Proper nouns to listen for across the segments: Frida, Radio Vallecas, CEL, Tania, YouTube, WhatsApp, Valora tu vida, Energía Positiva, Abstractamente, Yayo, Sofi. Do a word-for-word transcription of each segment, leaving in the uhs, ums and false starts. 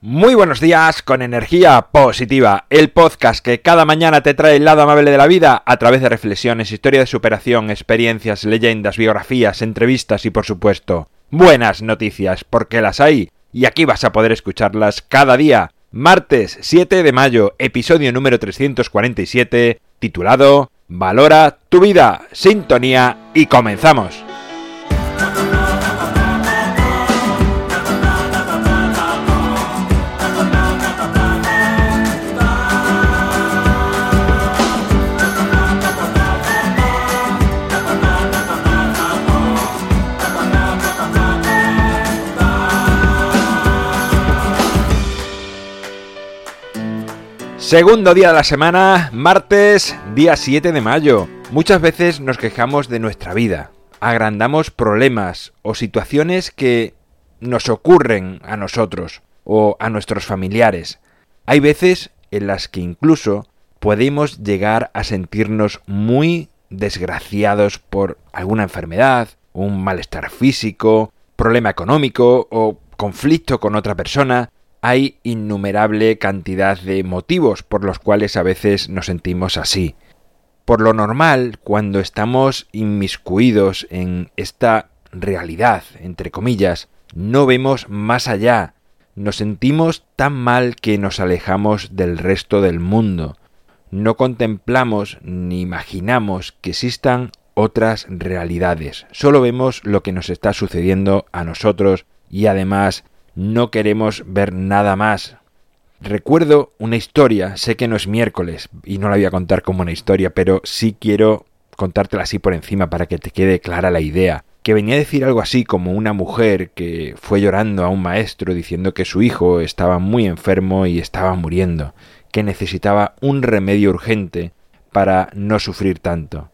Muy buenos días con Energía Positiva, el podcast que cada mañana te trae el lado amable de la vida a través de reflexiones, historia de superación, experiencias, leyendas, biografías, entrevistas y por supuesto, buenas noticias, porque las hay y aquí vas a poder escucharlas cada día. Martes siete de mayo, episodio número trescientos cuarenta y siete, titulado Valora tu vida, sintonía y comenzamos. Segundo día de la semana, martes, día siete de mayo. Muchas veces nos quejamos de nuestra vida. Agrandamos problemas o situaciones que nos ocurren a nosotros o a nuestros familiares. Hay veces en las que incluso podemos llegar a sentirnos muy desgraciados por alguna enfermedad, un malestar físico, problema económico o conflicto con otra persona. Hay innumerable cantidad de motivos por los cuales a veces nos sentimos así. Por lo normal, cuando estamos inmiscuidos en esta realidad, entre comillas, no vemos más allá. Nos sentimos tan mal que nos alejamos del resto del mundo. No contemplamos ni imaginamos que existan otras realidades. Solo vemos lo que nos está sucediendo a nosotros y además no queremos ver nada más. Recuerdo una historia, sé que no es miércoles y no la voy a contar como una historia, pero sí quiero contártela así por encima para que te quede clara la idea. Que venía a decir algo así como una mujer que fue llorando a un maestro diciendo que su hijo estaba muy enfermo y estaba muriendo, que necesitaba un remedio urgente para no sufrir tanto.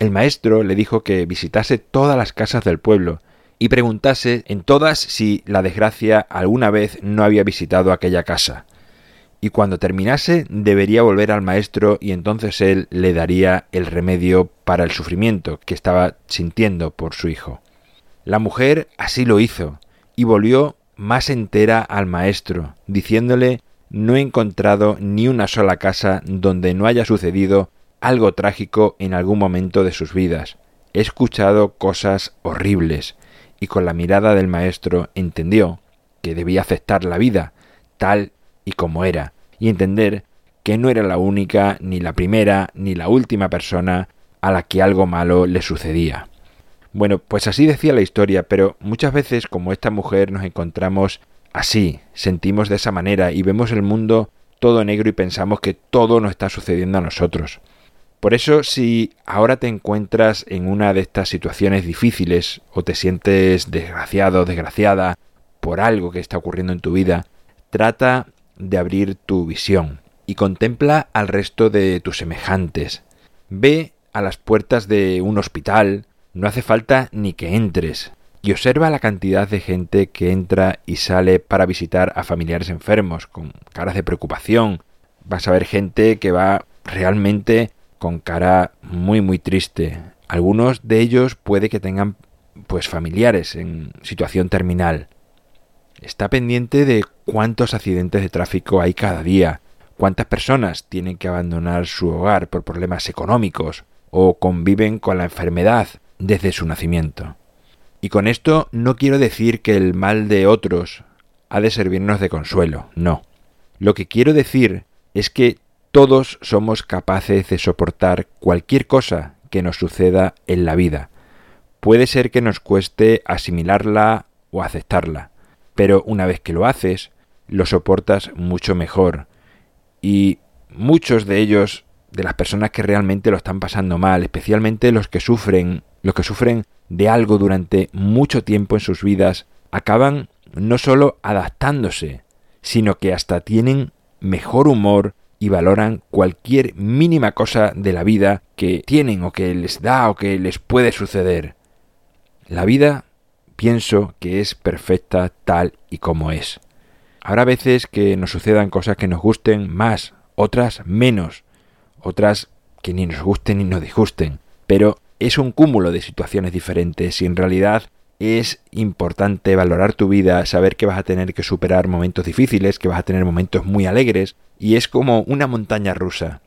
El maestro le dijo que visitase todas las casas del pueblo y preguntase en todas si la desgracia alguna vez no había visitado aquella casa. Y cuando terminase debería volver al maestro y entonces él le daría el remedio para el sufrimiento que estaba sintiendo por su hijo. La mujer así lo hizo y volvió más entera al maestro, diciéndole: «No he encontrado ni una sola casa donde no haya sucedido algo trágico en algún momento de sus vidas. He escuchado cosas horribles». Y con la mirada del maestro entendió que debía aceptar la vida tal y como era y entender que no era la única, ni la primera, ni la última persona a la que algo malo le sucedía. Bueno, pues así decía la historia, pero muchas veces como esta mujer nos encontramos así, sentimos de esa manera y vemos el mundo todo negro y pensamos que todo nos está sucediendo a nosotros. Por eso, si ahora te encuentras en una de estas situaciones difíciles o te sientes desgraciado, desgraciada por algo que está ocurriendo en tu vida, trata de abrir tu visión y contempla al resto de tus semejantes. Ve a las puertas de un hospital, no hace falta ni que entres, y observa la cantidad de gente que entra y sale para visitar a familiares enfermos con caras de preocupación. Vas a ver gente que va realmente con cara muy muy triste. Algunos de ellos puede que tengan pues familiares en situación terminal. Está pendiente de cuántos accidentes de tráfico hay cada día, cuántas personas tienen que abandonar su hogar por problemas económicos o conviven con la enfermedad desde su nacimiento. Y con esto no quiero decir que el mal de otros ha de servirnos de consuelo, no. Lo que quiero decir es que todos somos capaces de soportar cualquier cosa que nos suceda en la vida. Puede ser que nos cueste asimilarla o aceptarla, pero una vez que lo haces, lo soportas mucho mejor. Y muchos de ellos, de las personas que realmente lo están pasando mal, especialmente los que sufren, los que sufren de algo durante mucho tiempo en sus vidas, acaban no solo adaptándose, sino que hasta tienen mejor humor y valoran cualquier mínima cosa de la vida que tienen o que les da o que les puede suceder. La vida, pienso que es perfecta tal y como es. Habrá veces que nos sucedan cosas que nos gusten más, otras menos, otras que ni nos gusten ni nos disgusten, pero es un cúmulo de situaciones diferentes y en realidad es importante valorar tu vida, saber que vas a tener que superar momentos difíciles, que vas a tener momentos muy alegres, y es como una montaña rusa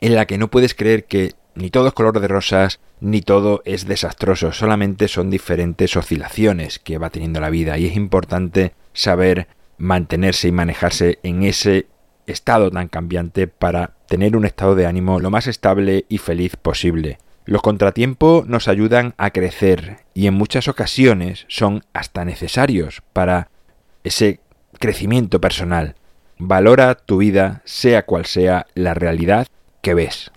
en la que no puedes creer que ni todo es color de rosas, ni todo es desastroso, solamente son diferentes oscilaciones que va teniendo la vida, y es importante saber mantenerse y manejarse en ese estado tan cambiante para tener un estado de ánimo lo más estable y feliz posible. Los contratiempos nos ayudan a crecer y en muchas ocasiones son hasta necesarios para ese crecimiento personal. Valora tu vida, sea cual sea la realidad que ves.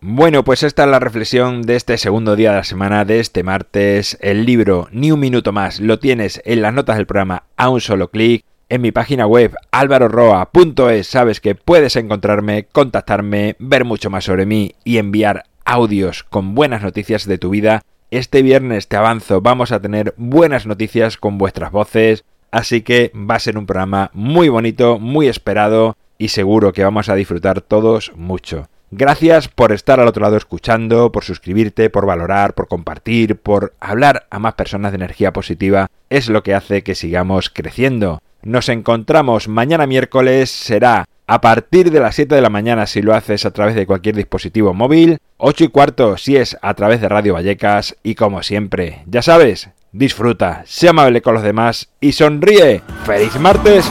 Bueno, pues esta es la reflexión de este segundo día de la semana, de este martes. El libro Ni un minuto más lo tienes en las notas del programa a un solo clic. En mi página web alvaro roa punto es sabes que puedes encontrarme, contactarme, ver mucho más sobre mí y enviar audios con buenas noticias de tu vida. Este viernes, te avanzo, vamos a tener buenas noticias con vuestras voces, así que va a ser un programa muy bonito, muy esperado y seguro que vamos a disfrutar todos mucho. Gracias por estar al otro lado escuchando, por suscribirte, por valorar, por compartir, por hablar a más personas de energía positiva. Es lo que hace que sigamos creciendo. Nos encontramos mañana miércoles, será a partir de las siete de la mañana si lo haces a través de cualquier dispositivo móvil, ocho y cuarto si es a través de Radio Vallecas y como siempre, ya sabes, disfruta, sé amable con los demás y sonríe. ¡Feliz martes!